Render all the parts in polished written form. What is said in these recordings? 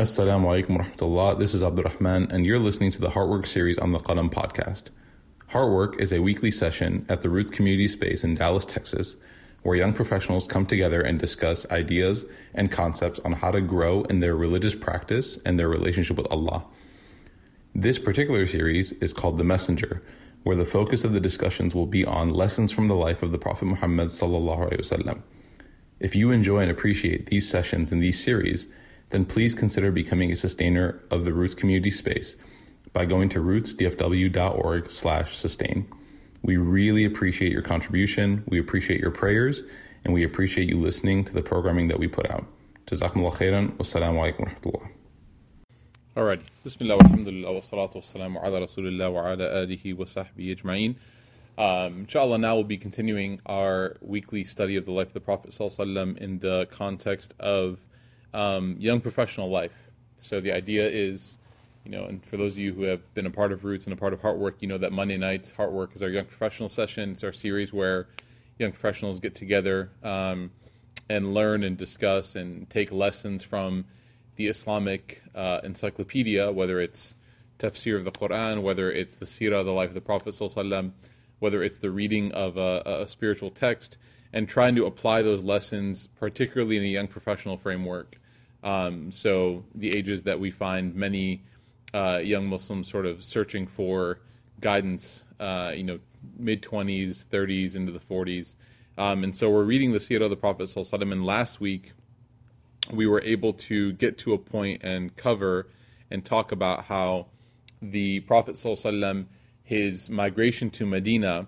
Assalamu alaikum wa rahmatullah. This is Abdul Rahman, and you're listening to the HeartWork series on the Qalam podcast. HeartWork is a weekly session at the Roots Community Space in Dallas, Texas, where young professionals come together and discuss ideas and concepts on how to grow in their religious practice and their relationship with Allah. This particular series is called The Messenger, where the focus of the discussions will be on lessons from the life of the Prophet Muhammad sallallahu alaihi wasallam. If you enjoy and appreciate these sessions and these series, then please consider becoming a sustainer of the Roots Community Space by going to rootsdfw.org/sustain. We really appreciate your contribution, we appreciate your prayers, and we appreciate you listening to the programming that we put out. Jazakumullah khairan, wassalamu alaikum warahmatullah. All right, bismillah walhamdulillah wa salatu wa salamu ala rasulillah wa ala alihi wa sahbihi ajma'in. Inshallah, now we'll be continuing our weekly study of the life of the Prophet ﷺ in the context of young professional life. So the idea is, and for those of you who have been a part of Roots and a part of HeartWork, you know that Monday nights, HeartWork is our young professional session. It's our series where young professionals get together and learn and discuss and take lessons from the Islamic encyclopedia, whether it's tafsir of the Quran, whether it's the seerah of the life of the Prophet ﷺ, whether it's the reading of a spiritual text, and trying to apply those lessons, particularly in a young professional framework. So the ages that we find many young Muslims sort of searching for guidance, mid-20s, 30s, into the 40s. And so we're reading the seerah of the Prophet Sallallahu Alaihi Wasallam, and last week we were able to get to a point and cover and talk about how the Prophet Sallallahu Alaihi Wasallam, his migration to Medina,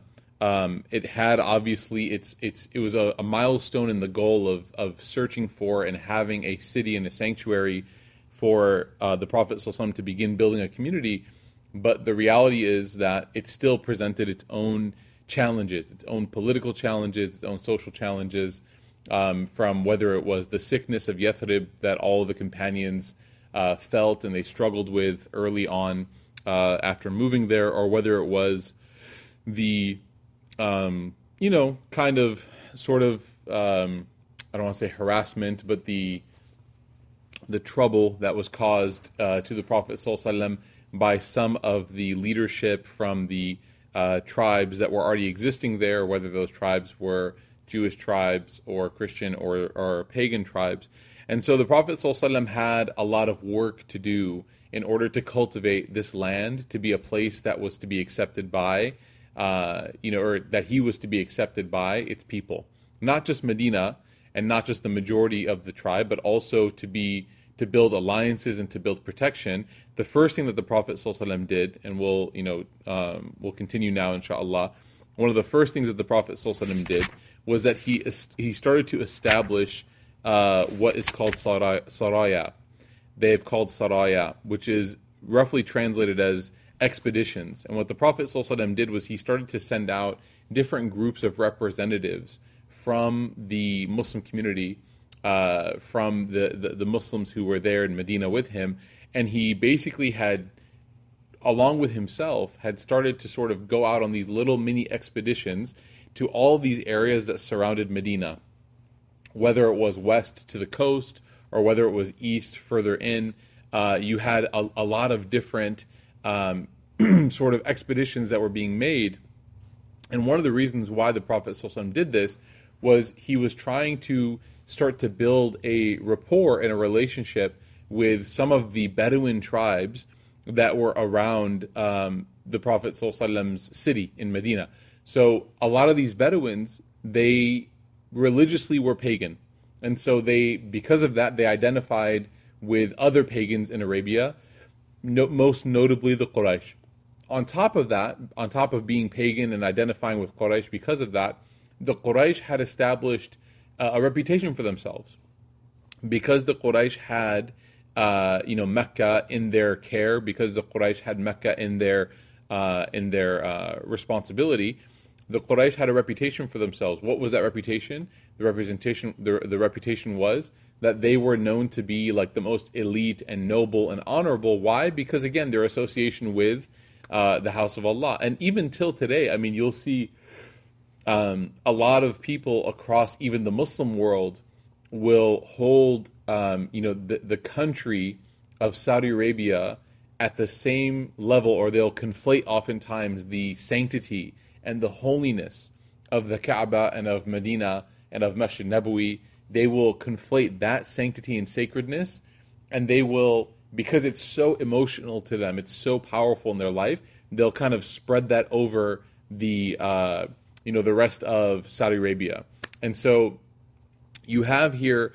it had obviously it was a milestone in the goal of searching for and having a city and a sanctuary for the Prophet ﷺ to begin building a community. But the reality is that it still presented its own challenges, its own political challenges, its own social challenges, from whether it was the sickness of Yathrib that all of the companions felt and they struggled with early on after moving there, or whether it was the I don't want to say harassment, but the trouble that was caused to the Prophet ﷺ by some of the leadership from the tribes that were already existing there, whether those tribes were Jewish tribes or Christian or pagan tribes. And so the Prophet ﷺ had a lot of work to do in order to cultivate this land to be a place that was to be accepted by that he was to be accepted by its people, not just Medina and not just the majority of the tribe, but also to build alliances and to build protection. The first thing that the Prophet ﷺ did, and we'll continue now, inshallah. One of the first things that the Prophet ﷺ did was that he started to establish what is called Saraya. They have called Saraya, which is roughly translated as expeditions. And what the Prophet ﷺ did was he started to send out different groups of representatives from the Muslim community, from the Muslims who were there in Medina with him. And he basically had, along with himself, had started to sort of go out on these little mini expeditions to all these areas that surrounded Medina, whether it was west to the coast or whether it was east further in. You had a lot of different sort of expeditions that were being made. And one of the reasons why the Prophet ﷺ did this was he was trying to start to build a rapport and a relationship with some of the Bedouin tribes that were around the Prophet ﷺ's city in Medina. So a lot of these Bedouins, they religiously were pagan. And so because of that, they identified with other pagans in Arabia, most notably the Quraysh. On top of that, on top of being pagan and identifying with Quraysh because of that, the Quraysh had established a reputation for themselves. Because the Quraysh had, Mecca in their care, because the Quraysh had Mecca in their responsibility, the Quraysh had a reputation for themselves. What was that reputation? The reputation was that they were known to be like the most elite and noble and honorable. Why? Because again, their association with the house of Allah. And even till today, you'll see a lot of people across even the Muslim world will hold the country of Saudi Arabia at the same level, or they'll conflate oftentimes the sanctity and the holiness of the Kaaba and of Medina and of Masjid Nabawi. They will conflate that sanctity and sacredness, and they will, because it's so emotional to them, it's so powerful in their life, they'll kind of spread that over the the rest of Saudi Arabia. And so you have here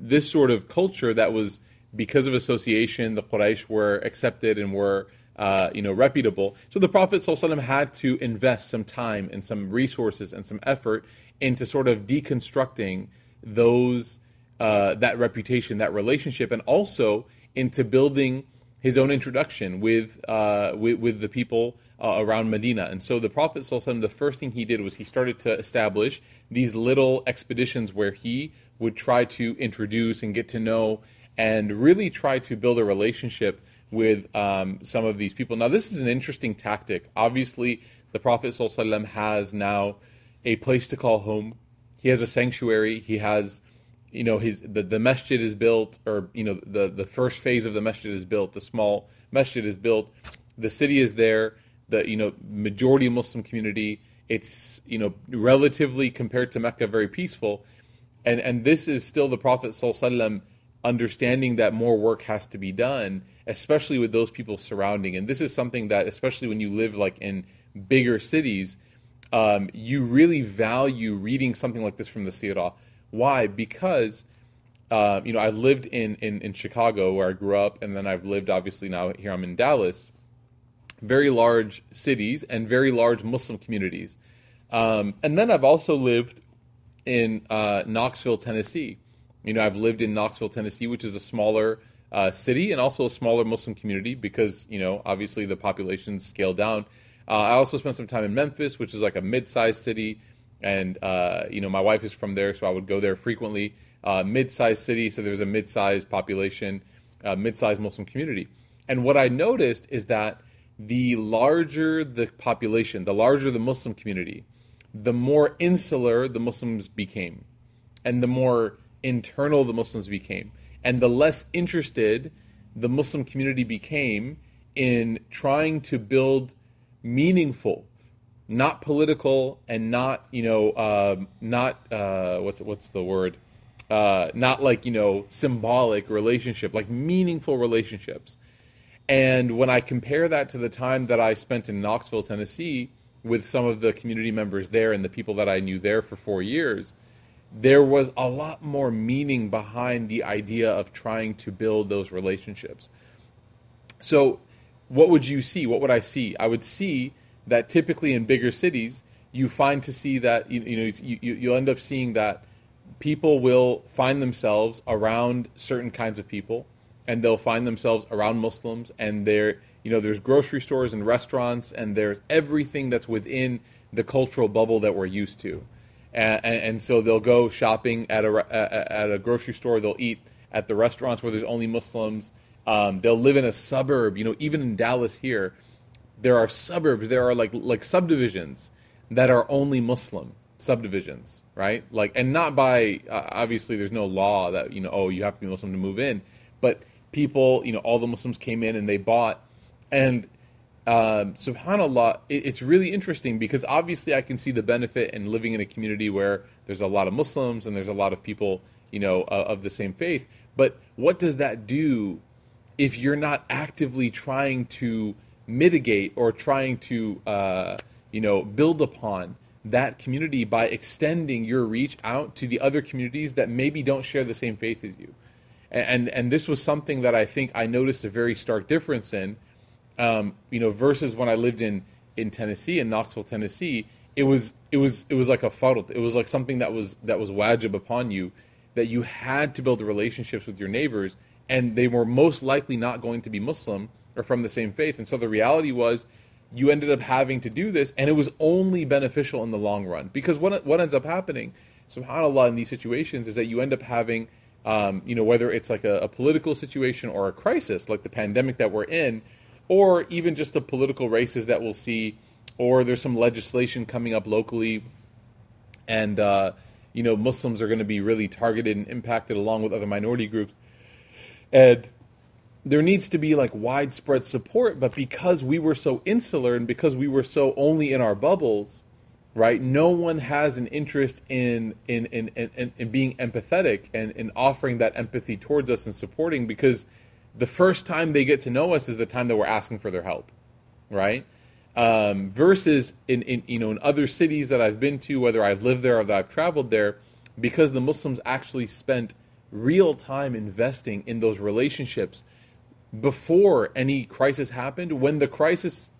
this sort of culture that was, because of association, the Quraysh were accepted and were, reputable. So the Prophet ﷺ had to invest some time and some resources and some effort into sort of deconstructing those, that reputation, that relationship, and also into building his own introduction with the people around Medina. And so the Prophet ﷺ, the first thing he did was he started to establish these little expeditions where he would try to introduce and get to know and really try to build a relationship with some of these people. Now, this is an interesting tactic. Obviously, the Prophet ﷺ has now a place to call home. He has a sanctuary. He has, the masjid is built, or, the first phase of the masjid is built. The small masjid is built. The city is there. The, majority Muslim community. It's, relatively compared to Mecca, very peaceful. And this is still the Prophet ﷺ understanding that more work has to be done, especially with those people surrounding. And this is something that, especially when you live like in bigger cities, you really value reading something like this from the Seerah. Why? Because, I lived in Chicago, where I grew up, and then I've lived, obviously now here I'm in Dallas, very large cities and very large Muslim communities. And then I've also lived in Knoxville, Tennessee. I've lived in Knoxville, Tennessee, which is a smaller city and also a smaller Muslim community because, obviously the population scaled down. I also spent some time in Memphis, which is like a mid-sized city. And, my wife is from there, so I would go there frequently. Mid-sized city, so there's a mid-sized population, mid-sized Muslim community. And what I noticed is that the larger the population, the larger the Muslim community, the more insular the Muslims became and the more internal the Muslims became, and the less interested the Muslim community became in trying to build meaningful, not political, and not not like symbolic relationship, like meaningful relationships. And when I compare that to the time that I spent in Knoxville, Tennessee, with some of the community members there and the people that I knew there for 4 years, there was a lot more meaning behind the idea of trying to build those relationships. So what would you see? What would I see? I would see that typically in bigger cities, you find to see that, you'll end up seeing that people will find themselves around certain kinds of people, and they'll find themselves around Muslims, and there's grocery stores and restaurants, and there's everything that's within the cultural bubble that we're used to. And so they'll go shopping at a grocery store. They'll eat at the restaurants where there's only Muslims. They'll live in a suburb. Even in Dallas here, there are suburbs. There are like subdivisions that are only Muslim subdivisions, right? Like, and not by obviously there's no law that you have to be Muslim to move in, but people, all the Muslims came in and they bought. And subhanAllah, it's really interesting because obviously I can see the benefit in living in a community where there's a lot of Muslims and there's a lot of people, of the same faith. But what does that do if you're not actively trying to mitigate or trying to, build upon that community by extending your reach out to the other communities that maybe don't share the same faith as you? And this was something that I think I noticed a very stark difference in. Versus when I lived in Tennessee, in Knoxville, Tennessee, it was like a fard. It was like something that was wajib upon you, that you had to build relationships with your neighbors, and they were most likely not going to be Muslim or from the same faith. And so the reality was, you ended up having to do this, and it was only beneficial in the long run, because what ends up happening, subhanAllah, in these situations is that you end up having, whether it's like a political situation or a crisis like the pandemic that we're in, or even just the political races that we'll see, or there's some legislation coming up locally, and, Muslims are going to be really targeted and impacted along with other minority groups. And there needs to be like widespread support, but because we were so insular and because we were so only in our bubbles, right? No one has an interest in being empathetic and in offering that empathy towards us and supporting, because the first time they get to know us is the time that we're asking for their help, right? Versus in other cities that I've been to, whether I've lived there or that I've traveled there, because the Muslims actually spent real time investing in those relationships before any crisis happened. When the crises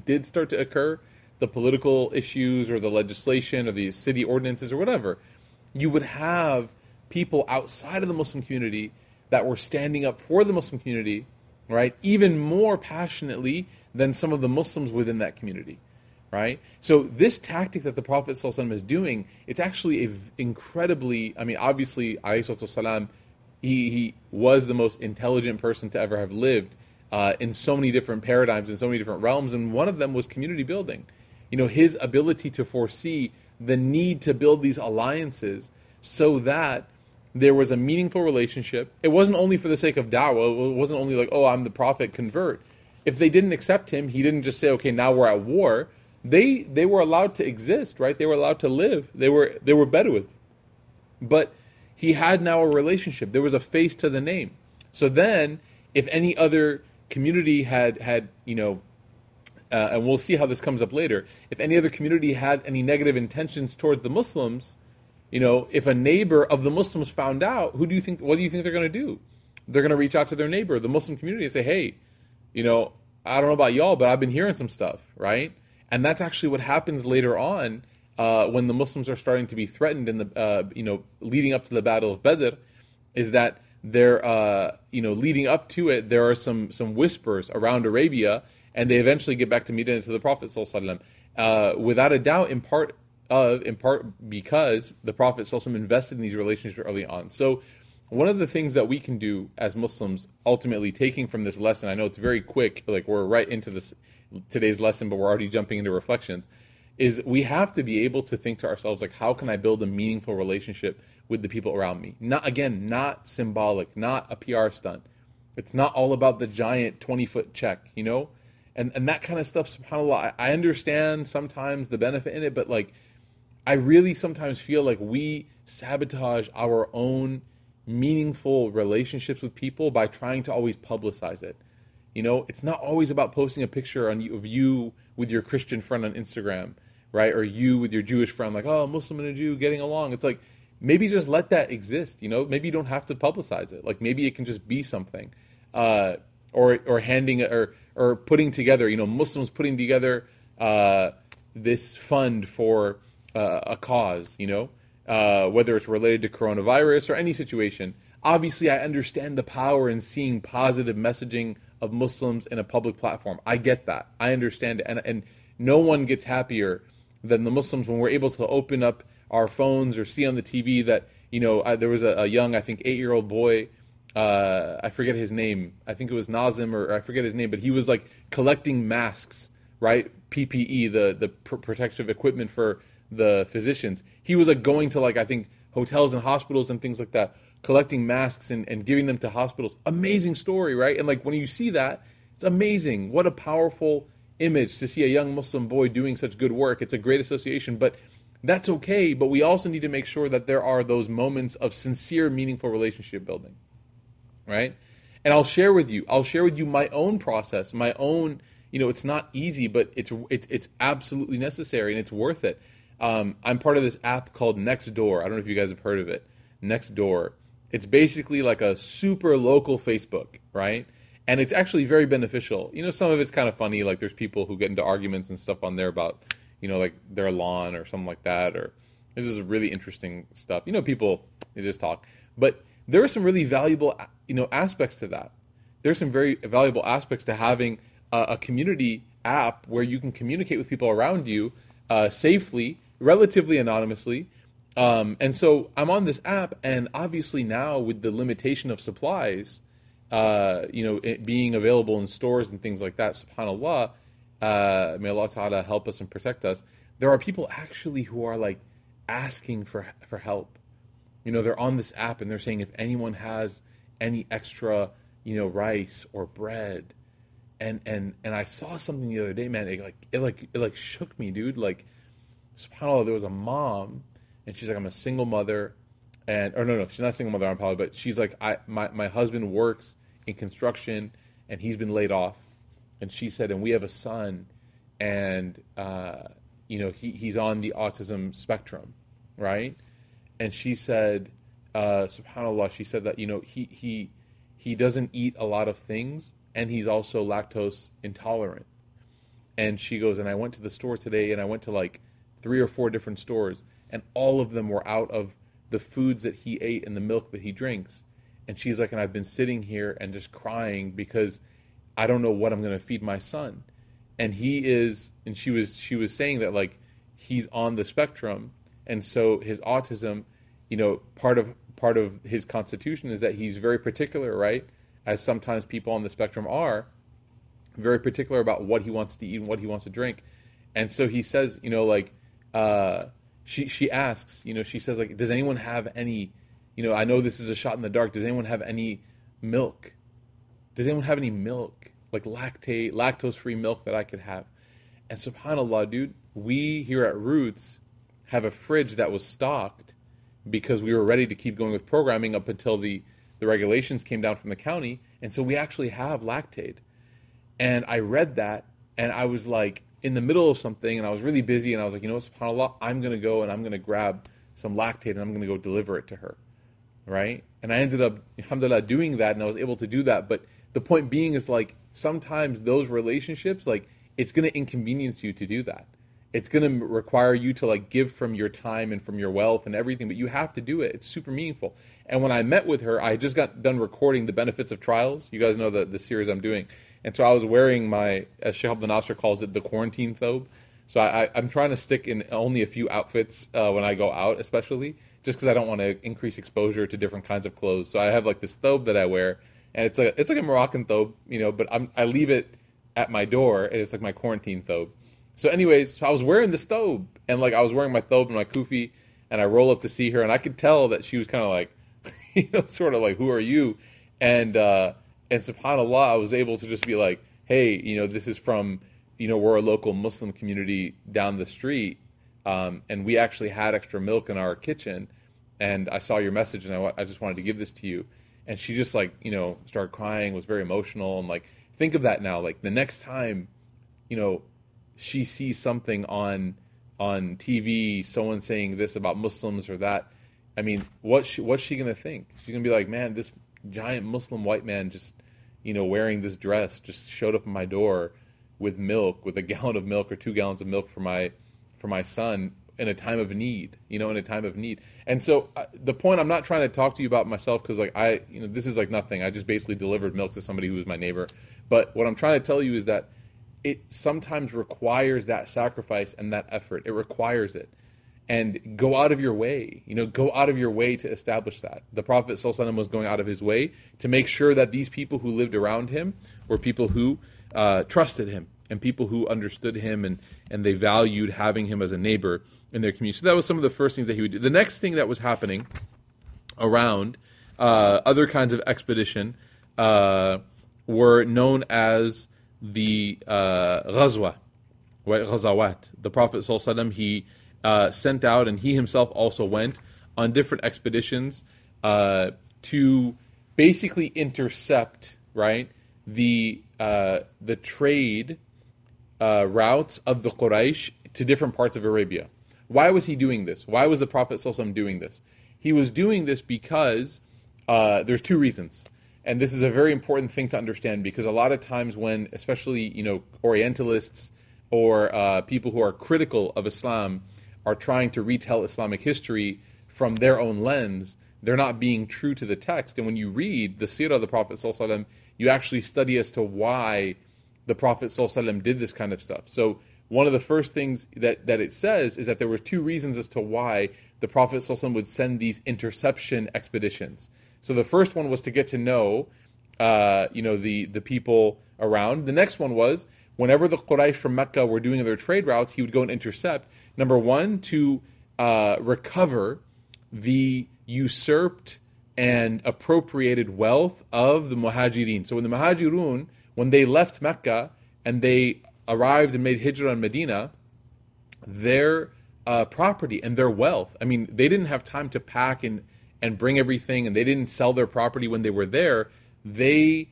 did start to occur, the political issues or the legislation or the city ordinances or whatever, you would have people outside of the Muslim community that were standing up for the Muslim community, right, even more passionately than some of the Muslims within that community, right? So this tactic that the Prophet ﷺ is doing, it's actually incredibly, I mean, obviously, ﷺ, he was the most intelligent person to ever have lived in so many different paradigms, in so many different realms, and one of them was community building. You know, his ability to foresee the need to build these alliances so that there was a meaningful relationship. It wasn't only for the sake of da'wah. It wasn't only like, oh, I'm the Prophet, convert. If they didn't accept him, he didn't just say, okay, now we're at war. They were allowed to exist, right? They were allowed to live. They were Bedouin. But he had now a relationship. There was a face to the name. So then, if any other community had you know, and we'll see how this comes up later, if any other community had any negative intentions toward the Muslims, you know, if a neighbor of the Muslims found out, what do you think they're going to do? They're going to reach out to their neighbor, the Muslim community, and say, hey, you know, I don't know about y'all, but I've been hearing some stuff, right? And that's actually what happens later on when the Muslims are starting to be threatened in the, you know, leading up to the Battle of Badr, is that they're, you know, leading up to it, there are some whispers around Arabia, and they eventually get back to Medina to the Prophet ﷺ. Without a doubt, in part because the Prophet ﷺ invested in these relationships early on. So one of the things that we can do as Muslims, ultimately taking from this lesson, I know it's very quick, like we're right into today's lesson, but we're already jumping into reflections, is we have to be able to think to ourselves, like, how can I build a meaningful relationship with the people around me? Not symbolic, not a PR stunt. It's not all about the giant 20-foot check, you know? And that kind of stuff, subhanAllah, I understand sometimes the benefit in it, but like, I really sometimes feel like we sabotage our own meaningful relationships with people by trying to always publicize it. You know, it's not always about posting a picture of you with your Christian friend on Instagram, right? Or you with your Jewish friend, like, oh, Muslim and a Jew getting along. It's like, maybe just let that exist, you know? Maybe you don't have to publicize it. Like, maybe it can just be something. Or handing, or putting together, you know, Muslims putting together this fund for a cause, you know, whether it's related to coronavirus or any situation. Obviously, I understand the power in seeing positive messaging of Muslims in a public platform. I get that. I understand it. And no one gets happier than the Muslims when we're able to open up our phones or see on the TV that, you know, there was a young, I think, 8-year-old boy, I forget his name. I think it was Nazim, or I forget his name, but he was like collecting masks, right? PPE, the protective equipment for the physicians. He was like going to, like, I think, hotels and hospitals and things like that, collecting masks and giving them to hospitals. Amazing story, right? And like, when you see that, it's amazing. What a powerful image to see a young Muslim boy doing such good work. It's a great association, but that's okay. But we also need to make sure that there are those moments of sincere, meaningful relationship building, right? And I'll share with you my own process, my own, you know, it's not easy, but it's absolutely necessary and it's worth it. I'm part of this app called Nextdoor. I don't know if you guys have heard of it. Nextdoor. It's basically like a super local Facebook, right? And it's actually very beneficial. You know, some of it's kind of funny. Like, there's people who get into arguments and stuff on there about, you know, like their lawn or something like that. Or this is really interesting stuff. You know, people, they just talk. But there are some really valuable, you know, aspects to that. There's some very valuable aspects to having a community app where you can communicate with people around you safely, relatively anonymously. And so I'm on this app, and obviously now with the limitation of supplies, you know, it being available in stores and things like that, subhanAllah, may Allah Ta'ala help us and protect us. There are people actually who are like asking for help. You know, they're on this app and they're saying, if anyone has any extra rice or bread. And I saw something the other day, man, it shook me, dude. Like, subhanAllah, there was a mom, and she's like, I'm a single mother, or no, she's not a single mother, I'm probably, but she's like, my husband works in construction, and he's been laid off. And she said, and we have a son, and, he's on the autism spectrum, right? And she said, subhanAllah, she said that, he doesn't eat a lot of things, and he's also lactose intolerant. And she goes, and I went to the store today, and I went to like 3 or 4 different stores, and all of them were out of the foods that he ate and the milk that he drinks. And she's like, and I've been sitting here and just crying because I don't know what I'm going to feed my son. And she was saying that, like, he's on the spectrum. And so his autism, part of his constitution is that he's very particular, right? As sometimes people on the spectrum are very particular about what he wants to eat and what he wants to drink. And so he says, she asks, she says, like, does anyone have any, I know this is a shot in the dark. Does anyone have any milk? Does anyone have any milk? Like lactose-free milk that I could have? And subhanAllah, dude, we here at Roots have a fridge that was stocked because we were ready to keep going with programming up until the regulations came down from the county. And so we actually have Lactaid. And I read that, and I was like in the middle of something, and I was really busy, and I was like, subhanAllah, I'm going to go and I'm going to grab some Lactaid and I'm going to go deliver it to her, right? And I ended up, alhamdulillah, doing that, and I was able to do that. But the point being is, like, sometimes those relationships, like, it's going to inconvenience you to do that. It's going to require you to, like, give from your time and from your wealth and everything, but you have to do it. It's super meaningful. And when I met with her, I just got done recording The Benefits of Trials. You guys know the series I'm doing. And so I was wearing my, as Sheikh Abdel Nasser calls it, the quarantine thobe. So I'm trying to stick in only a few outfits when I go out, especially, just because I don't want to increase exposure to different kinds of clothes. So I have, like, this thobe that I wear, and it's like a Moroccan thobe, but I leave it at my door, and it's like my quarantine thobe. So anyways, so I was wearing this thobe, and like I was wearing my thobe and my kufi, and I roll up to see her, and I could tell that she was kind of like, sort of like, who are you? And subhanAllah, I was able to just be like, hey, this is from, we're a local Muslim community down the street, and we actually had extra milk in our kitchen, and I saw your message, and I just wanted to give this to you. And she just, like, started crying, was very emotional. And, like, think of that now. Like, the next time, she sees something on TV, someone saying this about Muslims or that, I mean, what's she going to think? She's going to be like, man, this giant Muslim white man just, wearing this dress just showed up at my door with milk, with a gallon of milk or 2 gallons of milk for my son in a time of need, in a time of need. And so the point, I'm not trying to talk to you about myself, because, like, I, this is like nothing. I just basically delivered milk to somebody who was my neighbor. But what I'm trying to tell you is that it sometimes requires that sacrifice and that effort. It requires it. And go out of your way, go out of your way to establish that. The Prophet ﷺ was going out of his way to make sure that these people who lived around him were people who trusted him, and people who understood him, and they valued having him as a neighbor in their community. So that was some of the first things that he would do. The next thing that was happening around other kinds of expedition were known as the Ghazwa, right? Ghazawat. The Prophet ﷺ, he sent out, and he himself also went on different expeditions to basically intercept, right, the trade routes of the Quraysh to different parts of Arabia. Why was he doing this? Why was the Prophet ﷺ doing this? He was doing this because there's two reasons. And this is a very important thing to understand, because a lot of times when, especially, Orientalists or people who are critical of Islam are trying to retell Islamic history from their own lens, they're not being true to the text. And when you read the seerah of the Prophet ﷺ, you actually study as to why the Prophet ﷺ did this kind of stuff. So one of the first things that it says is that there were two reasons as to why the Prophet ﷺ would send these interception expeditions. So the first one was to get to know, the people around. The next one was, whenever the Quraysh from Mecca were doing their trade routes, he would go and intercept. Number one, to recover the usurped and appropriated wealth of the Muhajirun. So when the Muhajirun, when they left Mecca and they arrived and made hijrah in Medina, their property and their wealth, I mean, they didn't have time to pack and bring everything, and they didn't sell their property when they were there. They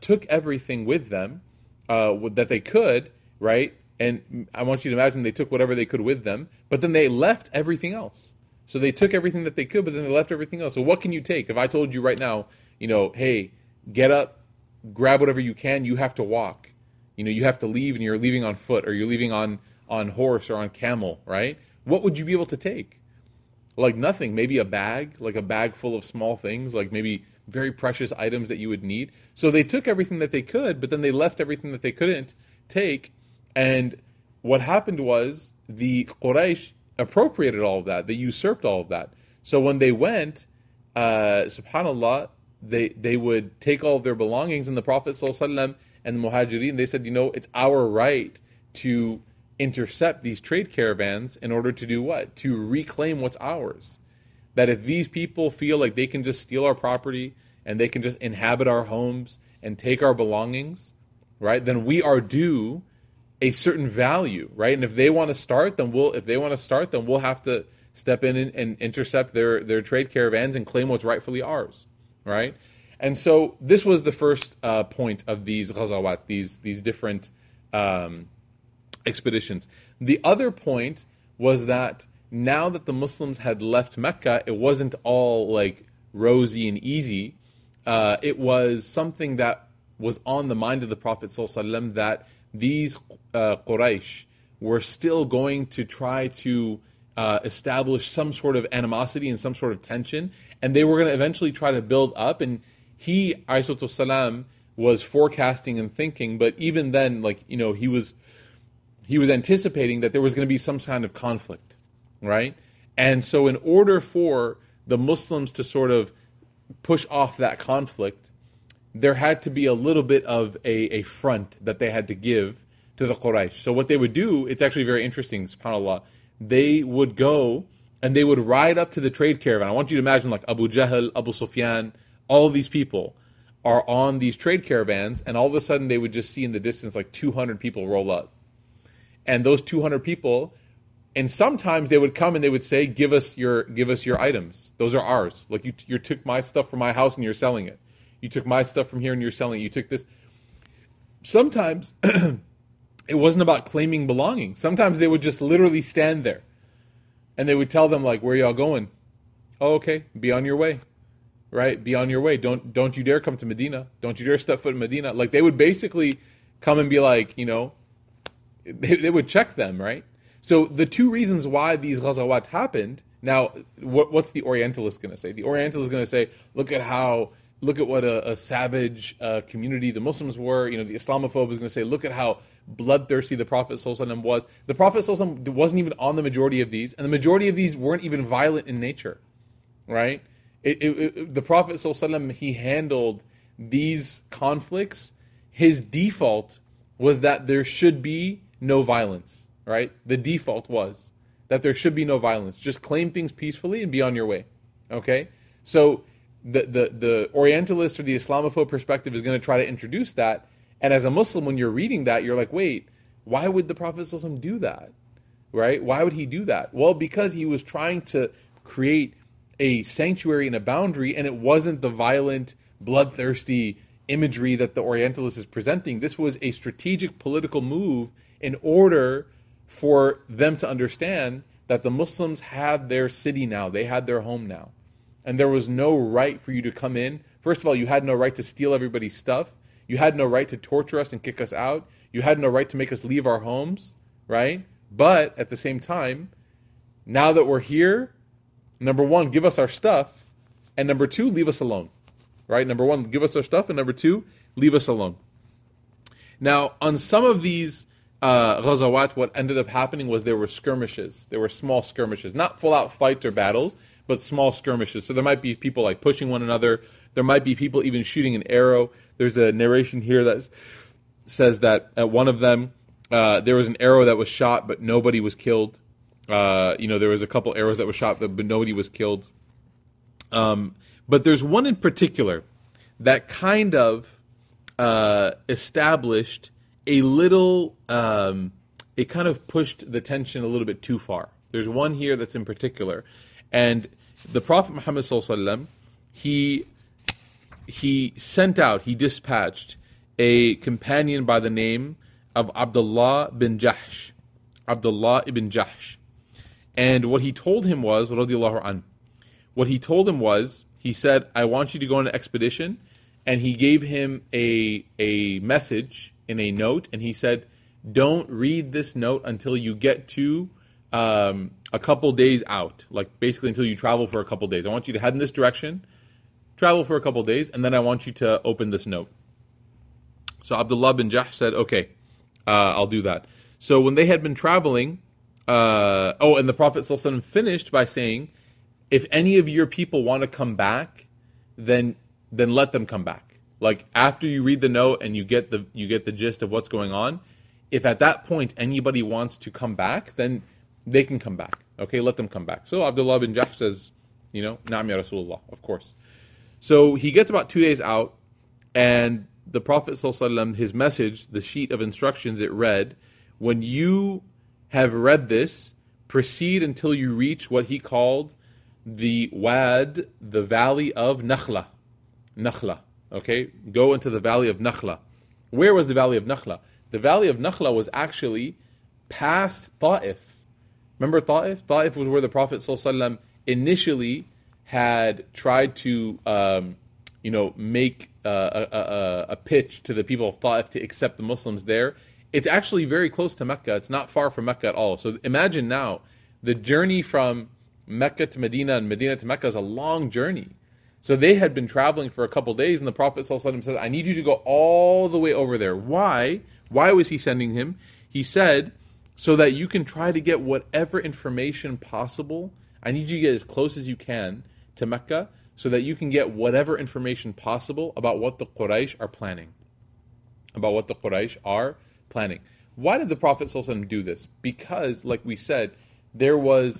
took everything with them that they could, right? And I want you to imagine they took whatever they could with them, but then they left everything else. So they took everything that they could, but then they left everything else. So what can you take? If I told you right now, you know, hey, get up, grab whatever you can, you have to walk. You know, you have to leave, and you're leaving on foot, or you're leaving on horse or on camel, right? What would you be able to take? Like nothing, maybe a bag, like a bag full of small things, like maybe very precious items that you would need. So they took everything that they could, but then they left everything that they couldn't take. And what happened was the Quraysh appropriated all of that. They usurped all of that. So when they went, subhanAllah, they would take all of their belongings, and the Prophet ﷺ and the Muhajirin, they said, you know, it's our right to intercept these trade caravans in order to do what? To reclaim what's ours. That if these people feel like they can just steal our property and they can just inhabit our homes and take our belongings, right, then we are due a certain value, right? And if they want to start, then we'll have to step in and intercept their trade caravans and claim what's rightfully ours, right? And so this was the first point of these Ghazawat, these different expeditions. The other point was that now that the Muslims had left Mecca, it wasn't all like rosy and easy. It was something that was on the mind of the Prophet ﷺ, that these Quraysh were still going to try to establish some sort of animosity and some sort of tension, and they were going to eventually try to build up. And he, Alayhi Salam, was forecasting and thinking, but even then, like, you know, he was anticipating that there was going to be some kind of conflict, right? And so in order for the Muslims to sort of push off that conflict, there had to be a little bit of a front that they had to give to the Quraysh. So what they would do, it's actually very interesting, subhanAllah, they would go and they would ride up to the trade caravan. I want you to imagine like Abu Jahl, Abu Sufyan, all these people are on these trade caravans, and all of a sudden they would just see in the distance like 200 people roll up. And those 200 people, and sometimes they would come and they would say, give us your items. Those are ours. Like you took my stuff from my house and you're selling it. You took my stuff from here and you're selling it. You took this. Sometimes it wasn't about claiming belongings. Sometimes they would just literally stand there and they would tell them like, where y'all going? Oh, okay. Be on your way, right? Be on your way. Don't you dare come to Medina. Don't you dare step foot in Medina. Like they would basically come and be like, you know, they would check them, right? So the two reasons why these Ghazawat happened. Now, what's the Orientalist going to say? The Orientalist is going to say, look at what a savage community the Muslims were. You know, the Islamophobe is going to say, look at how bloodthirsty the Prophet ﷺ was. The Prophet ﷺ wasn't even on the majority of these, and the majority of these weren't even violent in nature, right? The Prophet ﷺ, he handled these conflicts. His default was that there should be no violence, right? The default was that there should be no violence. Just claim things peacefully and be on your way, okay? So the Orientalist or the Islamophobe perspective is going to try to introduce that. And as a Muslim, when you're reading that, you're like, wait, why would the Prophet ﷺ do that, right? Why would he do that? Well, because he was trying to create a sanctuary and a boundary, and it wasn't the violent, bloodthirsty imagery that the Orientalist is presenting. This was a strategic political move in order for them to understand that the Muslims had their city now. They had their home now. And there was no right for you to come in. First of all, you had no right to steal everybody's stuff. You had no right to torture us and kick us out. You had no right to make us leave our homes, right? But at the same time, now that we're here, number one, give us our stuff. And number two, leave us alone, right? Number one, give us our stuff. And number two, leave us alone. Now, on some of these Ghazawat, what ended up happening was there were skirmishes. There were small skirmishes, not full-out fights or battles, but small skirmishes. So there might be people like pushing one another. There might be people even shooting an arrow. There's a narration here that says that at one of them, there was an arrow that was shot, but nobody was killed. There was a couple arrows that were shot, but nobody was killed. But there's one in particular that kind of established a little, it kind of pushed the tension a little bit too far. There's one here that's in particular. And the Prophet Muhammad ﷺ, he sent out, he dispatched a companion by the name of Abdullah ibn Jahsh. Abdullah ibn Jahsh. And what he told him was, radiallahu anhu, what he told him was, he said, I want you to go on an expedition. And he gave him a message in a note. And he said, don't read this note until you get to a couple days out. Like basically until you travel for a couple days. I want you to head in this direction, travel for a couple days, and then I want you to open this note. So Abdullah ibn Jahsh said, okay, I'll do that. So when they had been traveling, and the Prophet ﷺ finished by saying, if any of your people want to come back, then let them come back. Like after you read the note and you get the gist of what's going on, if at that point anybody wants to come back, then they can come back. Okay, let them come back. So Abdullah ibn Jahsh says, Na'am ya Rasulullah, of course. So he gets about 2 days out, and the Prophet ﷺ, his message, the sheet of instructions, it read, when you have read this, proceed until you reach what he called the Wad, the valley of Nakhla. Nakhla, okay? Go into the valley of Nakhla. Where was the valley of Nakhla? The valley of Nakhla was actually past Ta'if. Remember Ta'if? Ta'if was where the Prophet ﷺ initially had tried to make a pitch to the people of Ta'if to accept the Muslims there. It's actually very close to Mecca. It's not far from Mecca at all. So imagine now, the journey from Mecca to Medina and Medina to Mecca is a long journey. So they had been traveling for a couple days, and the Prophet ﷺ said, I need you to go all the way over there. Why? Why was he sending him? He said, so that you can try to get whatever information possible. I need you to get as close as you can to Mecca so that you can get whatever information possible about what the Quraysh are planning. Why did the Prophet ﷺ do this? Because, like we said, there were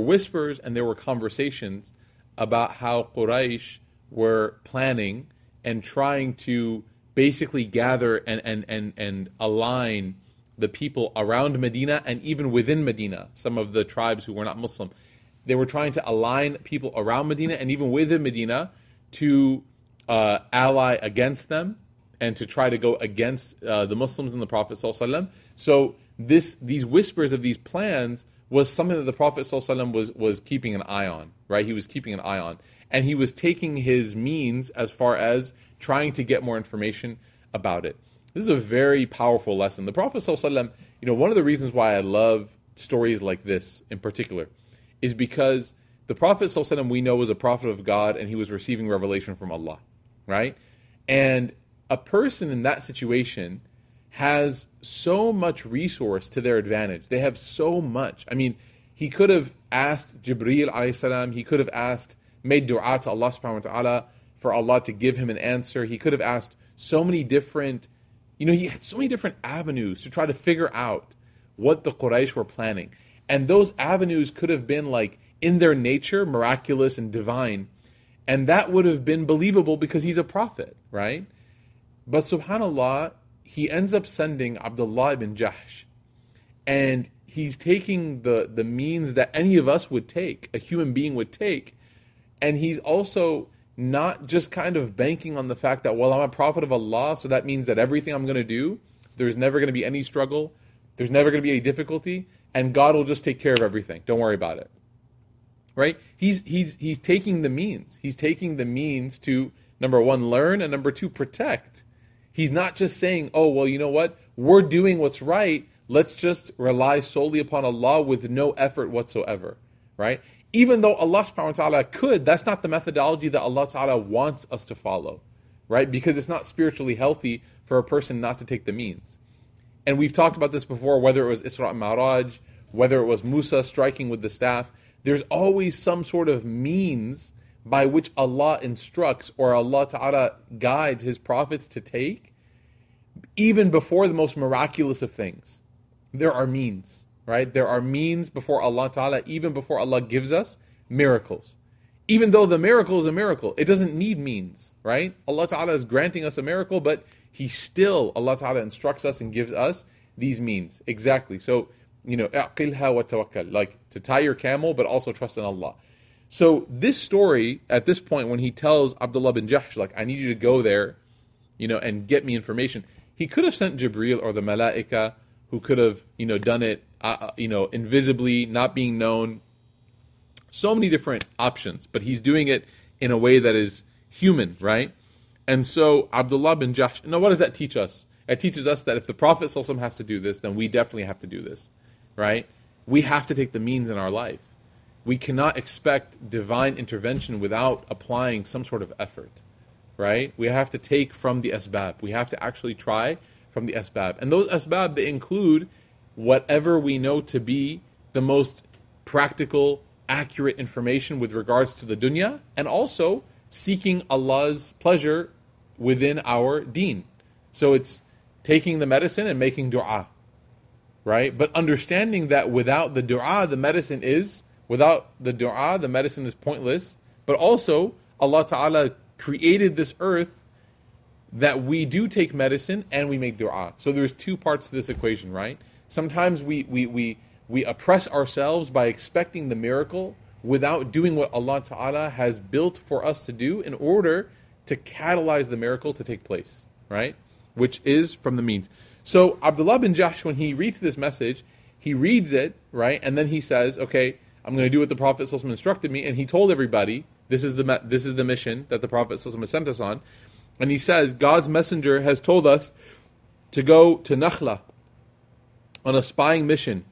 whispers and there were conversations about how Quraysh were planning and trying to basically gather and align the people around Medina and even within Medina, some of the tribes who were not Muslim. They were trying to align people around Medina and even within Medina to ally against them and to try to go against the Muslims and the Prophet ﷺ. So these whispers of these plans was something that the Prophet ﷺ was keeping an eye on, right? He was keeping an eye on. And he was taking his means as far as trying to get more information about it. This is a very powerful lesson. The Prophet ﷺ, one of the reasons why I love stories like this in particular is because the Prophet ﷺ, we know, was a prophet of God and he was receiving revelation from Allah, right? And a person in that situation has so much resource to their advantage. They have so much. I mean, he could have asked Jibreel alayhi salam. He could have made dua to Allah subhanahu wa ta'ala for Allah to give him an answer. He could have asked so many different, he had so many different avenues to try to figure out what the Quraysh were planning. And those avenues could have been like in their nature, miraculous and divine. And that would have been believable because he's a prophet, right? But subhanAllah, he ends up sending Abdullah ibn Jahsh. And he's taking the means that any of us would take, a human being would take. And he's also not just kind of banking on the fact that, well, I'm a prophet of Allah, so that means that everything I'm going to do, there's never going to be any struggle, there's never going to be any difficulty, and God will just take care of everything. Don't worry about it. Right? He's taking the means. He's taking the means to, number one, learn, and number two, protect. He's not just saying, oh, well, you know what? We're doing what's right. Let's just rely solely upon Allah with no effort whatsoever, right? Even though Allah subhanahu wa ta'ala could, that's not the methodology that Allah ta'ala wants us to follow, right? Because it's not spiritually healthy for a person not to take the means. And we've talked about this before, whether it was Isra and Mi'raj, whether it was Musa striking with the staff, there's always some sort of means by which Allah instructs or Allah Ta'ala guides his prophets to take, even before the most miraculous of things. There are means, right? There are means before Allah Ta'ala, even before Allah gives us miracles. even though the miracle is a miracle, it doesn't need means, right? Allah Ta'ala is granting us a miracle, but He still, Allah Ta'ala instructs us and gives us these means. Exactly. So, you know, aqilha wa tawakkal, like to tie your camel, but also trust in Allah. So this story, at this point, when he tells Abdullah ibn Jahsh, like, I need you to go there, you know, and get me information, he could have sent Jibreel or the Malaika, who could have, you know, done it, you know, invisibly, not being known. So many different options, but he's doing it in a way that is human, right? And so Abdullah ibn Jahsh, now what does that teach us? It teaches us that if the Prophet ﷺ has to do this, then we definitely have to do this, right? We have to take the means in our life. We cannot expect divine intervention without applying some sort of effort, right? We have to take from the asbab. We have to actually try from the asbab. And those asbab, they include whatever we know to be the most practical, accurate information with regards to the dunya, and also seeking Allah's pleasure within our deen. So it's taking the medicine and making dua, right? But understanding that without the dua, the medicine is... without the dua, the medicine is pointless. But also, Allah Ta'ala created this earth that we do take medicine and we make dua. So there's two parts to this equation, right? Sometimes we oppress ourselves by expecting the miracle without doing what Allah Ta'ala has built for us to do in order to catalyze the miracle to take place, right? Which is from the means. So Abdullah ibn Jahsh, when he reads this message, he reads it, right? And then he says, okay, I'm going to do what the Prophet ﷺ instructed me. And he told everybody, this is the mission that the Prophet ﷺ has sent us on. And he says, God's messenger has told us to go to Nakhla on a spying mission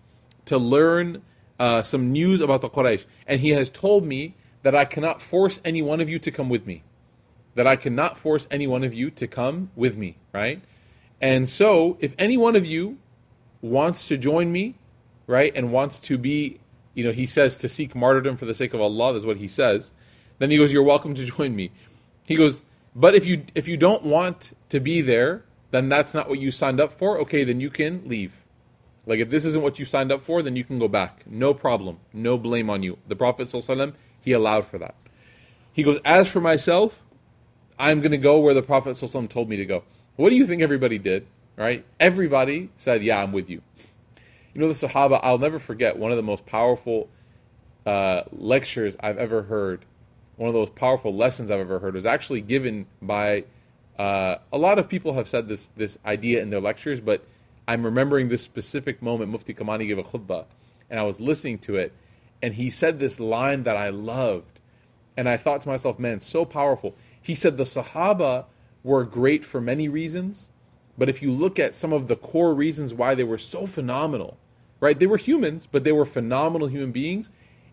to learn some news about the Quraysh. And he has told me that I cannot force any one of you to come with me. That I cannot force any one of you to come with me, right? And so, if any one of you wants to join me, right, and wants to be... you know, he says to seek martyrdom for the sake of Allah, that's what he says. Then he goes, you're welcome to join me. He goes, but if you don't want to be there, then that's not what you signed up for, okay, then you can leave. Like, if this isn't what you signed up for, then you can go back. No problem. No blame on you. The Prophet ﷺ, he allowed for that. He goes, as for myself, I'm going to go where the Prophet ﷺ told me to go. What do you think everybody did, right? Everybody said, yeah, I'm with you. You know, the Sahaba, I'll never forget one of the most powerful lectures I've ever heard, one of those powerful lessons I've ever heard, was actually given by, a lot of people have said this idea in their lectures, but I'm remembering this specific moment. Mufti Kamani gave a khutbah, and I was listening to it, and he said this line that I loved, and I thought to myself, man, so powerful. He said, the Sahaba were great for many reasons, but if you look at some of the core reasons why they were so phenomenal, right? They were humans, but they were phenomenal human beings,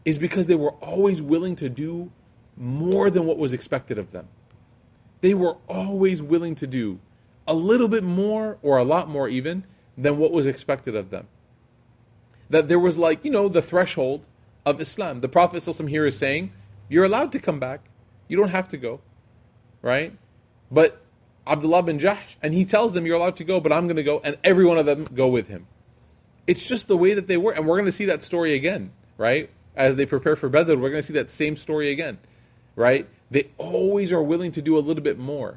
is because they were always willing to do more than what was expected of them. They were always willing to do a little bit more, or a lot more even, than what was expected of them. That there was, like, you know, the threshold of Islam. The Prophet ﷺ here is saying, you're allowed to come back. You don't have to go, right? But Abdullah ibn Jahsh, and he tells them, you're allowed to go, but I'm going to go, and every one of them go with him. It's just the way that they were. And we're going to see that story again, right? As they prepare for Badr, we're going to see that same story again, right? They always are willing to do a little bit more.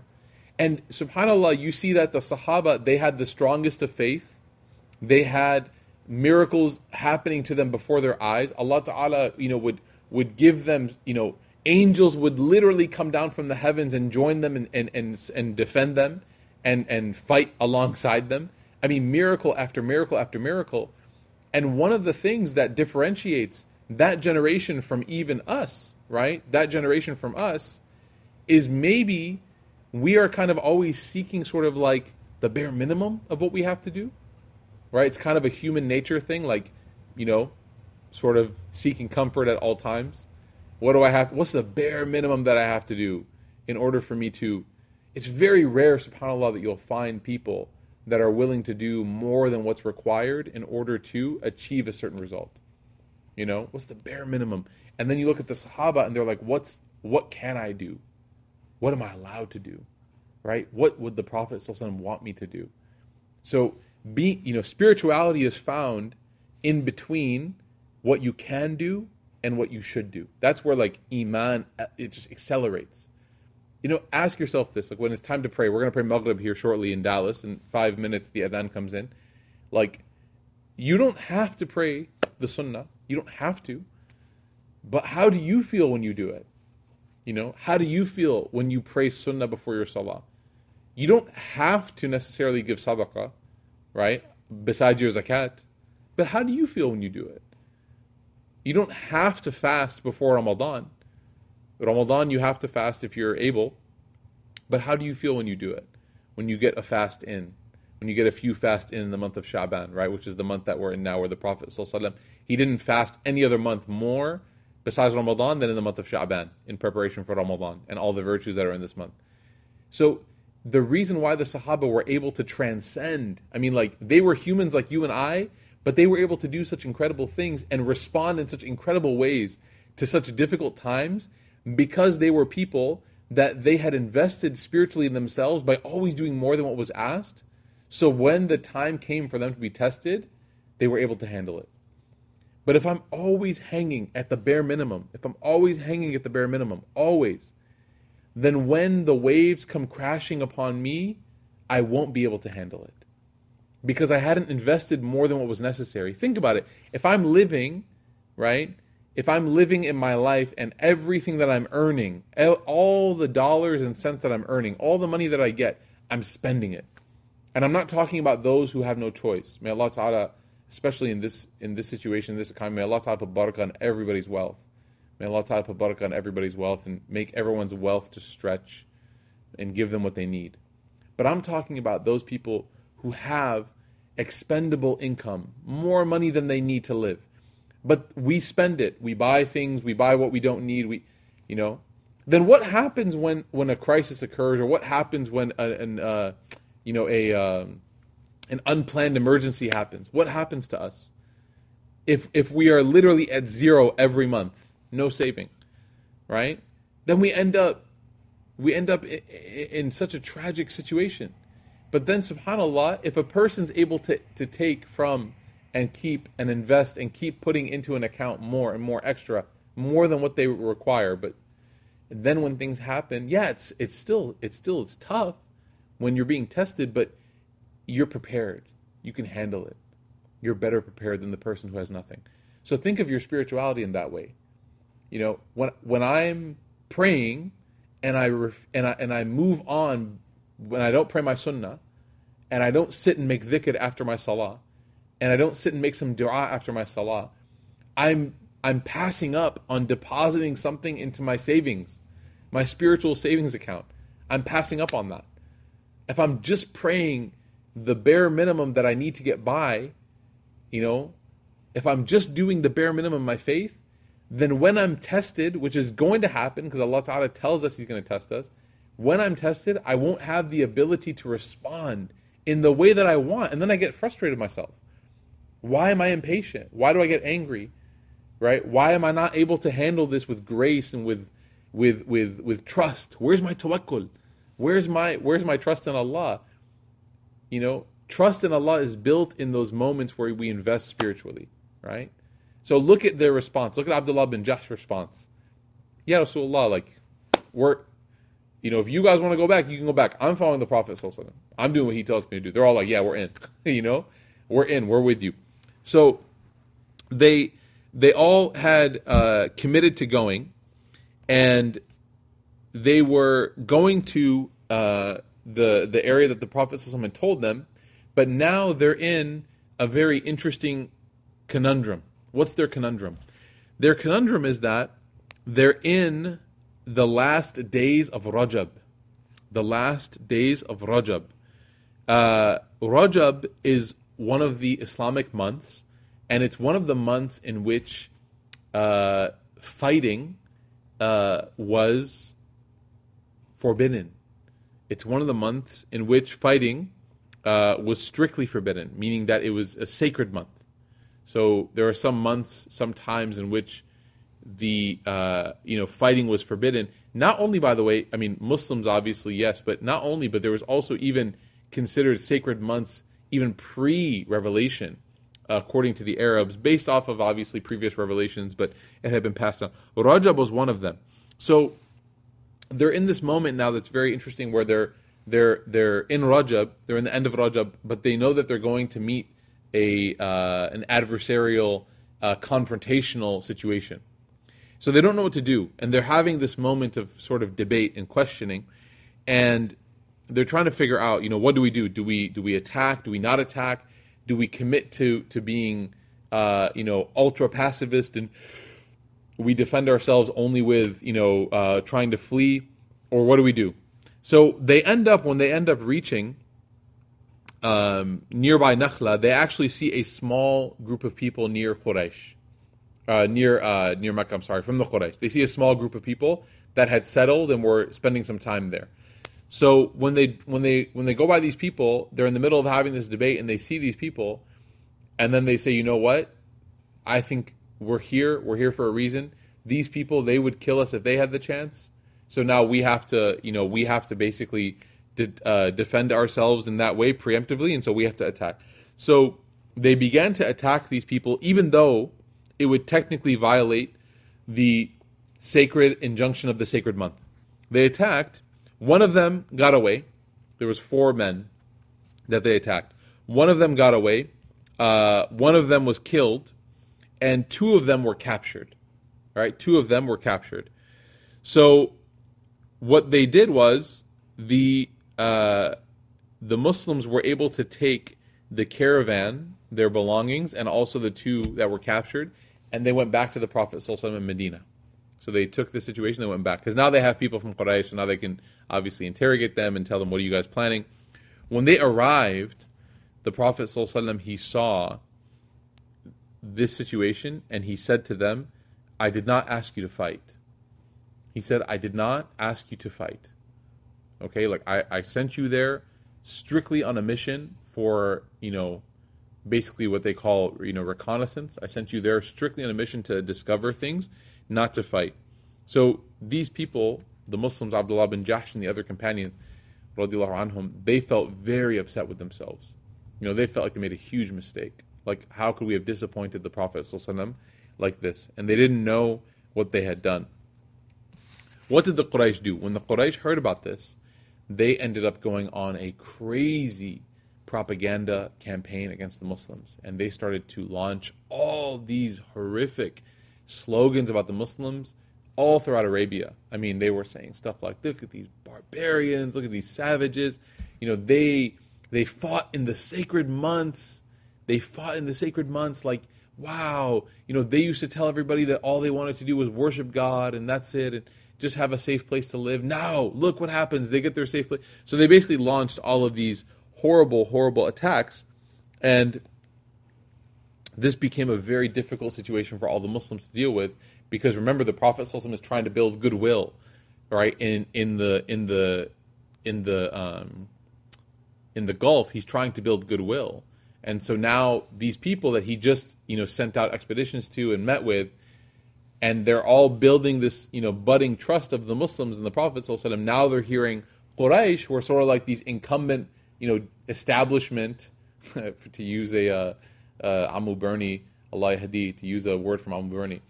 And subhanAllah, you see that the Sahaba, they had the strongest of faith. They had miracles happening to them before their eyes. Allah Ta'ala, you know, would give them, you know, angels would literally come down from the heavens and join them and defend them and fight alongside them. I mean, miracle after miracle after miracle. And one of the things that differentiates that generation from even us, right? That generation from us is maybe we are kind of always seeking sort of like the bare minimum of what we have to do, right? It's kind of a human nature thing, like, you know, sort of seeking comfort at all times. What do I have? What's the bare minimum that I have to do in order for me to... It's very rare, subhanAllah, that you'll find people that are willing to do more than what's required in order to achieve a certain result. You know, what's the bare minimum? And then you look at the Sahaba and they're like, what can I do? What am I allowed to do? Right? What would the Prophet ﷺ want me to do? So, spirituality is found in between what you can do and what you should do. That's where like iman, it just accelerates. You know, ask yourself this, like when it's time to pray, we're going to pray Maghrib here shortly in Dallas. In 5 minutes, the adhan comes in. Like, you don't have to pray the sunnah. You don't have to. But how do you feel when you do it? You know, how do you feel when you pray sunnah before your salah? You don't have to necessarily give sadaqah, right? Besides your zakat. But how do you feel when you do it? You don't have to fast before Ramadan. Ramadan, you have to fast if you're able. But how do you feel when you do it? When you get a fast in. When you get a few fast in the month of Sha'ban, right? Which is the month that we're in now, where the Prophet ﷺ, he didn't fast any other month more besides Ramadan than in the month of Sha'ban in preparation for Ramadan and all the virtues that are in this month. So the reason why the Sahaba were able to transcend, I mean, like, they were humans like you and I, but they were able to do such incredible things and respond in such incredible ways to such difficult times, because they were people that they had invested spiritually in themselves by always doing more than what was asked. So when the time came for them to be tested, they were able to handle it. But if I'm always hanging at the bare minimum, always, then when the waves come crashing upon me, I won't be able to handle it, because I hadn't invested more than what was necessary. Think about it. If I'm living, right? If I'm living in my life and everything that I'm earning, all the dollars and cents that I'm earning, all the money that I get, I'm spending it. And I'm not talking about those who have no choice. May Allah Ta'ala, especially in this situation, this economy, may Allah Ta'ala put barakah on everybody's wealth. May Allah Ta'ala put barakah on everybody's wealth and make everyone's wealth to stretch and give them what they need. But I'm talking about those people who have expendable income, more money than they need to live. But we spend it. We buy things. We buy what we don't need. Then what happens when a crisis occurs, or what happens when an unplanned emergency happens? What happens to us if we are literally at zero every month, no saving, right? Then we end up in such a tragic situation. But then, subhanAllah, if a person's able to take from and keep and invest and keep putting into an account more and more extra, more than what they require. But then when things happen, yeah, it's tough when you're being tested, but you're prepared. You can handle it. You're better prepared than the person who has nothing. So think of your spirituality in that way. You know, when I'm praying and I move on, when I don't pray my sunnah and I don't sit and make dhikr after my salah, and I don't sit and make some dua after my salah, I'm passing up on depositing something into my savings, my spiritual savings account. I'm passing up on that. If I'm just praying the bare minimum that I need to get by, you know, if I'm just doing the bare minimum of my faith, then when I'm tested, which is going to happen because Allah Ta'ala tells us He's going to test us, when I'm tested, I won't have the ability to respond in the way that I want. And then I get frustrated myself. Why am I impatient? Why do I get angry? Right? Why am I not able to handle this with grace and with trust? Where's my tawakkul? Where's my trust in Allah? You know, trust in Allah is built in those moments where we invest spiritually, right? So look at their response. Look at Abdullah ibn Jahsh's response. Ya Rasulullah, if you guys want to go back, you can go back. I'm following the Prophet Sallallahu Alaihi Wasallam. I'm doing what he tells me to do. They're all like, yeah, we're in. You know, we're in. We're with you. So they all had committed to going, and they were going to the area that the Prophet ﷺ had told them, but now they're in a very interesting conundrum. What's their conundrum? Their conundrum is that they're in the last days of Rajab. The last days of Rajab. Rajab is one of the Islamic months, and it's one of the months in which fighting was forbidden. It's one of the months in which fighting was strictly forbidden, meaning that it was a sacred month. So there are some months, some times in which the fighting was forbidden. Not only, by the way, I mean Muslims obviously, yes, but not only, but there was also even considered sacred months even pre-revelation. according to the Arabs, based off of obviously previous revelations, but it had been passed on. Rajab was one of them. So they're in this moment now that's very interesting, where they're in Rajab, they're in the end of Rajab, but they know that they're going to meet a an adversarial, confrontational situation. So they don't know what to do, and they're having this moment of sort of debate and questioning, and they're trying to figure out, you know, what do we do? Do we attack? Do we not attack? Do we commit to being, you know, ultra pacifist, and we defend ourselves only with, you know, trying to flee, or what do we do? So they end up, when they end up reaching nearby Nakhla, they actually see a small group of people near Quraysh, near Mecca, I'm sorry, from the Quraysh. They see a small group of people that had settled and were spending some time there. So when they go by these people, they're in the middle of having this debate, and they see these people, and then they say, you know what? I think we're here for a reason. These people, they would kill us if they had the chance. So now we have to basically defend ourselves in that way preemptively, and so we have to attack. So they began to attack these people, even though it would technically violate the sacred injunction of the sacred month. They attacked. One of them got away. There was 4 men that they attacked. One of them got away. One of them was killed, and 2 of them were captured. All right, 2 of them were captured. So what they did was the Muslims were able to take the caravan, their belongings, and also the 2 that were captured, and they went back to the Prophet ﷺ in Medina. So they took the situation, they went back. Because now they have people from Quraysh, so now they can obviously interrogate them and tell them, what are you guys planning? When they arrived, the Prophet ﷺ, he saw this situation, and he said to them, I did not ask you to fight. He said, I did not ask you to fight. Okay, like I sent you there strictly on a mission for, you know, basically what they call, you know, reconnaissance. I sent you there strictly on a mission to discover things, not to fight. So these people, the Muslims, Abdullah ibn Jahsh and the other companions, radiallahu anhum, they felt very upset with themselves. You know, they felt like they made a huge mistake. Like, how could we have disappointed the Prophet sallallahu alaihi wasallam like this? And they didn't know what they had done. What did the Quraysh do? When the Quraysh heard about this, they ended up going on a crazy propaganda campaign against the Muslims. And they started to launch all these horrific slogans about the Muslims all throughout Arabia. I mean, they were saying stuff like, look at these barbarians, look at these savages. You know, they fought in the sacred months. They fought in the sacred months, like, wow. You know, they used to tell everybody that all they wanted to do was worship God, and that's it, and just have a safe place to live. Now, look what happens. They get their safe place. So they basically launched all of these horrible, horrible attacks, and this became a very difficult situation for all the Muslims to deal with, because remember, the Prophet ﷺ is trying to build goodwill, right? In the Gulf, he's trying to build goodwill, and so now these people that he just, you know, sent out expeditions to and met with, and they're all building this, you know, budding trust of the Muslims and the Prophet ﷺ. Now they're hearing Quraysh were sort of like these incumbent, you know, establishment, to use a Amu Burni, Allah Hadi, to use a word from Amu Burni,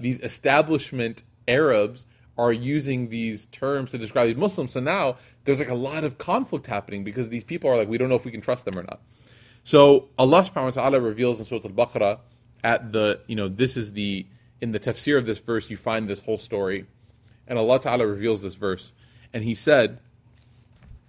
these establishment Arabs are using these terms to describe these Muslims. So now there's like a lot of conflict happening, because these people are like, we don't know if we can trust them or not. So Allah subhanahu wa ta'ala reveals in Surah Al-Baqarah at the, you know, this is the, in the tafsir of this verse, you find this whole story. And Allah ta'ala reveals this verse. And he said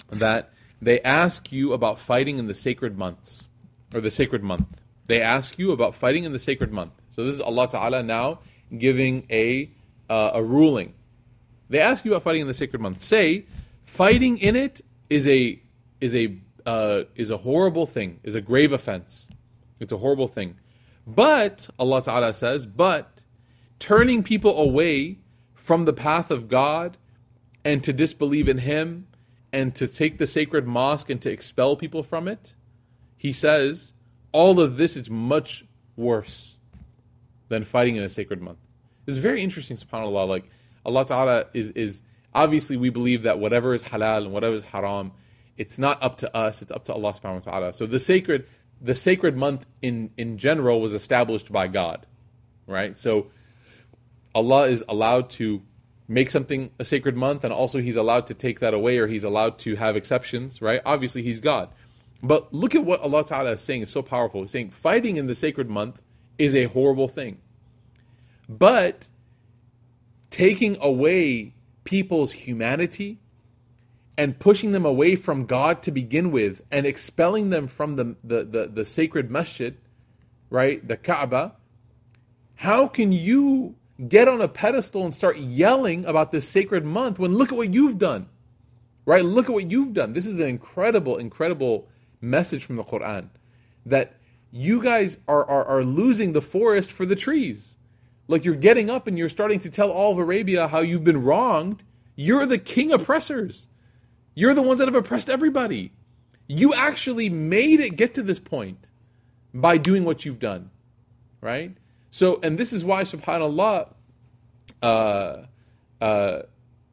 that they ask you about fighting in the sacred months. Or the sacred month. They ask you about fighting in the sacred month. So this is Allah Ta'ala now giving a ruling. They ask you about fighting in the sacred month. Say, fighting in it is a horrible thing, is a grave offense. It's a horrible thing. But, Allah Ta'ala says, but turning people away from the path of God, and to disbelieve in Him, and to take the sacred mosque and to expel people from it, He says, all of this is much worse than fighting in a sacred month. It's very interesting, subhanAllah. Like, Allah Ta'ala is obviously, we believe that whatever is halal and whatever is haram, it's not up to us, it's up to Allah subhanahu wa ta'ala. So the sacred, the sacred month in general was established by God, right? So Allah is allowed to make something a sacred month, and also he's allowed to take that away, or he's allowed to have exceptions, right? Obviously he's God. But look at what Allah Ta'ala is saying. It's so powerful. He's saying fighting in the sacred month is a horrible thing. But taking away people's humanity and pushing them away from God to begin with and expelling them from the sacred masjid, right, the Ka'bah, how can you get on a pedestal and start yelling about this sacred month when look at what you've done, right? Look at what you've done. This is an incredible, incredible message from the Quran, that you guys are losing the forest for the trees. Like, you're getting up and you're starting to tell all of Arabia how you've been wronged. You're the king oppressors. You're the ones that have oppressed everybody. You actually made it get to this point by doing what you've done, right? So, and this is why, subhanAllah, Imam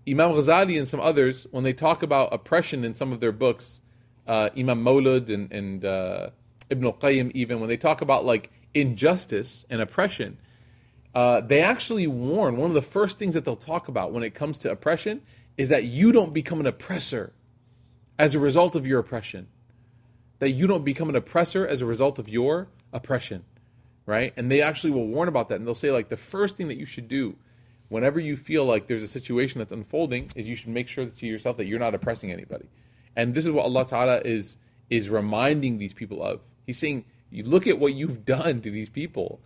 Ghazali and some others, when they talk about oppression in some of their books, Imam Mawlud and Ibn al-Qayyim even, when they talk about like injustice and oppression, they actually warn, one of the first things that they'll talk about when it comes to oppression is that you don't become an oppressor as a result of your oppression. That you don't become an oppressor as a result of your oppression, right? And they actually will warn about that. And they'll say, like, the first thing that you should do whenever you feel like there's a situation that's unfolding is you should make sure to yourself that you're not oppressing anybody. And this is what Allah Ta'ala is reminding these people of. He's saying, you look at what you've done to these people.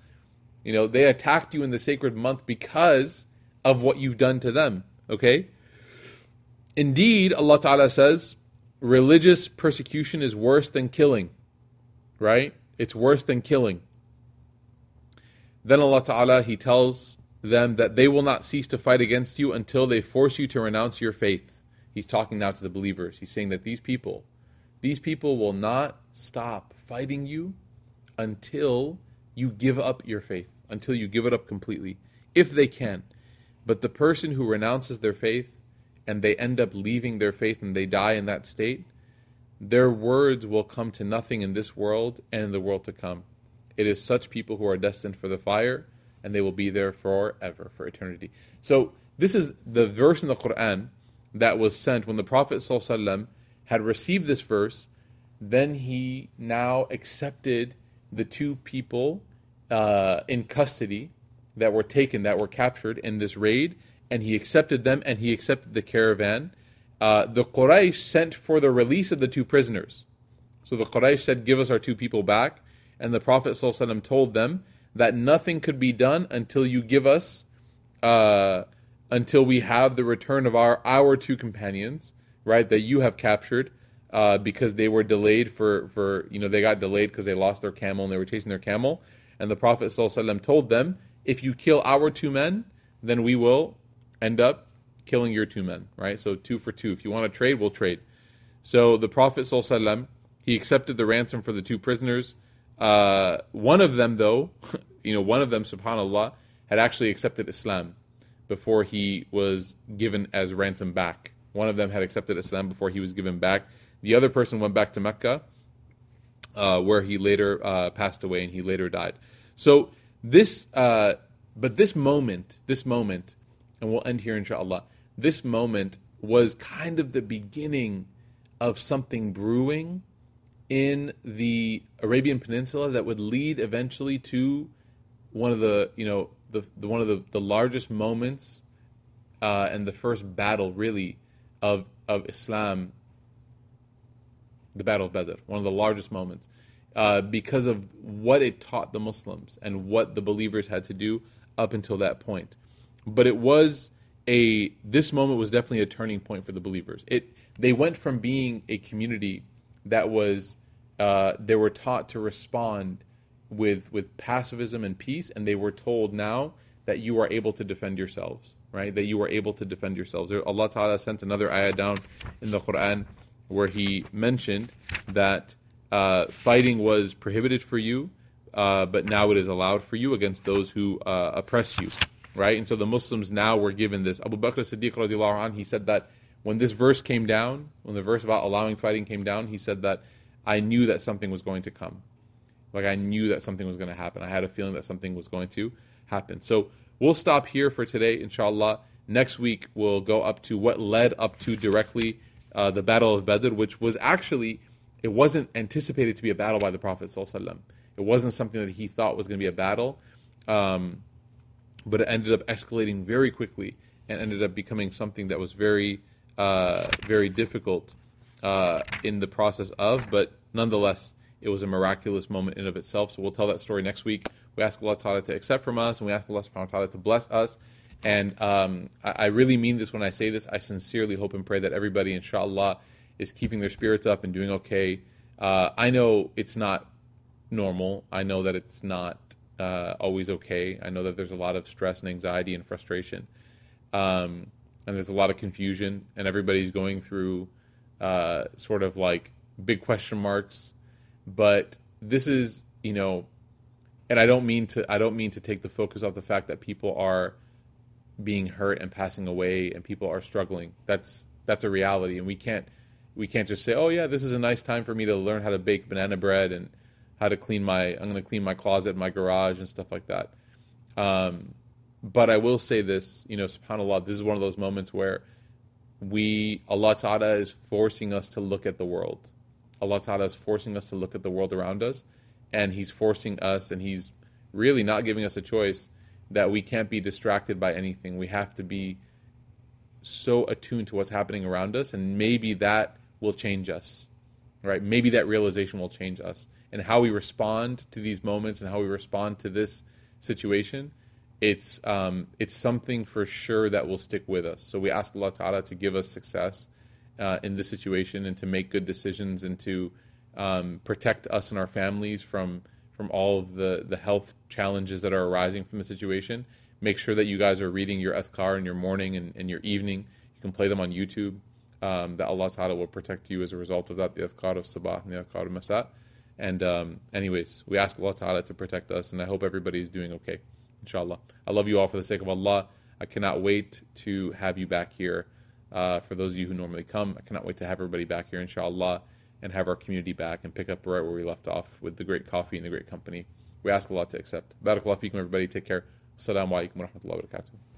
You know, they attacked you in the sacred month because of what you've done to them, okay? Indeed, Allah Ta'ala says, religious persecution is worse than killing, right? It's worse than killing. Then Allah Ta'ala, He tells them that they will not cease to fight against you until they force you to renounce your faith. He's talking now to the believers. He's saying that these people will not stop fighting you until you give up your faith, until you give it up completely, if they can. But the person who renounces their faith and they end up leaving their faith and they die in that state, their words will come to nothing in this world and in the world to come. It is such people who are destined for the fire, and they will be there forever, for eternity. So this is the verse in the Quran that was sent when the Prophet ﷺ had received this verse. Then he now accepted the two people in custody that were taken, that were captured in this raid, and he accepted them, and he accepted the caravan. The Quraysh sent for the release of the two prisoners. So the Quraysh said, give us our two people back, and the Prophet ﷺ told them that nothing could be done until you give us, until we have the return of our two companions, right, that you have captured, because they were delayed for you know, they got delayed because they lost their camel and they were chasing their camel. And the Prophet ﷺ told them, if you kill our two men, then we will end up killing your two men, right? So 2 for 2. If you want to trade, we'll trade. So the Prophet ﷺ, he accepted the ransom for the two prisoners. One of them, though, you know, one of them, subhanAllah, had actually accepted Islam before he was given as ransom back. One of them had accepted Islam before he was given back. The other person went back to Mecca, where he later passed away, and he later died. So this, but this moment, and we'll end here, inshallah. This moment was kind of the beginning of something brewing in the Arabian Peninsula that would lead eventually to one of the, you know, the largest moments and the first battle, really, of Islam, the Battle of Badr, one of the largest moments, because of what it taught the Muslims and what the believers had to do up until that point. But it was this moment was definitely a turning point for the believers. They went from being a community that was, they were taught to respond with pacifism and peace, and they were told now that you are able to defend yourselves, right? That you are able to defend yourselves. Allah Ta'ala sent another ayah down in the Quran where He mentioned that fighting was prohibited for you, but now it is allowed for you against those who oppress you, right? And so the Muslims now were given this. Abu Bakr as-Siddiq radiallahu anhu, he said that when this verse came down, when the verse about allowing fighting came down, he said that I knew that something was going to come. Like I knew that something was going to happen. I had a feeling that something was going to happen. So we'll stop here for today, inshallah. Next week, we'll go up to what led up to directly the Battle of Badr, which was actually, it wasn't anticipated to be a battle by the Prophet ﷺ. It wasn't something that he thought was going to be a battle, but it ended up escalating very quickly and ended up becoming something that was very, very difficult in the process of, but nonetheless, it was a miraculous moment in and of itself. So we'll tell that story next week. We ask Allah Ta'ala to accept from us, and we ask Allah Subhanahu wa Ta'ala to bless us. And I really mean this when I say this. I sincerely hope and pray that everybody, inshallah, is keeping their spirits up and doing okay. I know it's not normal. I know that it's not always okay. I know that there's a lot of stress and anxiety and frustration. And there's a lot of confusion. And everybody's going through sort of like big question marks. But this is, you know, and I don't mean to take the focus off the fact that people are being hurt and passing away and people are struggling. That's a reality, and we can't just say, oh yeah, this is a nice time for me to learn how to bake banana bread and how to clean my, I'm going to clean my closet, my garage, and stuff like that. But I will say this, you know, subhanAllah, this is one of those moments where Allah Ta'ala is forcing us to look at the world. Allah Ta'ala is forcing us to look at the world around us, and He's forcing us, and He's really not giving us a choice that we can't be distracted by anything. We have to be so attuned to what's happening around us, and maybe that will change us, right? Maybe that realization will change us. And how we respond to these moments and how we respond to this situation, it's something for sure that will stick with us. So we ask Allah Ta'ala to give us success in this situation, and to make good decisions, and to protect us and our families from all of the health challenges that are arising from the situation. Make sure that you guys are reading your Azkar in your morning and your evening. You can play them on YouTube. That Allah Ta'ala will protect you as a result of that, the Azkar of Sabah and the Azkar of Masa. And anyways, we ask Allah Ta'ala to protect us, and I hope everybody is doing okay, inshallah. I love you all for the sake of Allah. I cannot wait to have you back here. For those of you who normally come, I cannot wait to have everybody back here, inshallah, and have our community back and pick up right where we left off with the great coffee and the great company. We ask Allah to accept. Barakallahu feekum, everybody. Take care. Assalamu alaikum wa rahmatullahi wa barakatuh.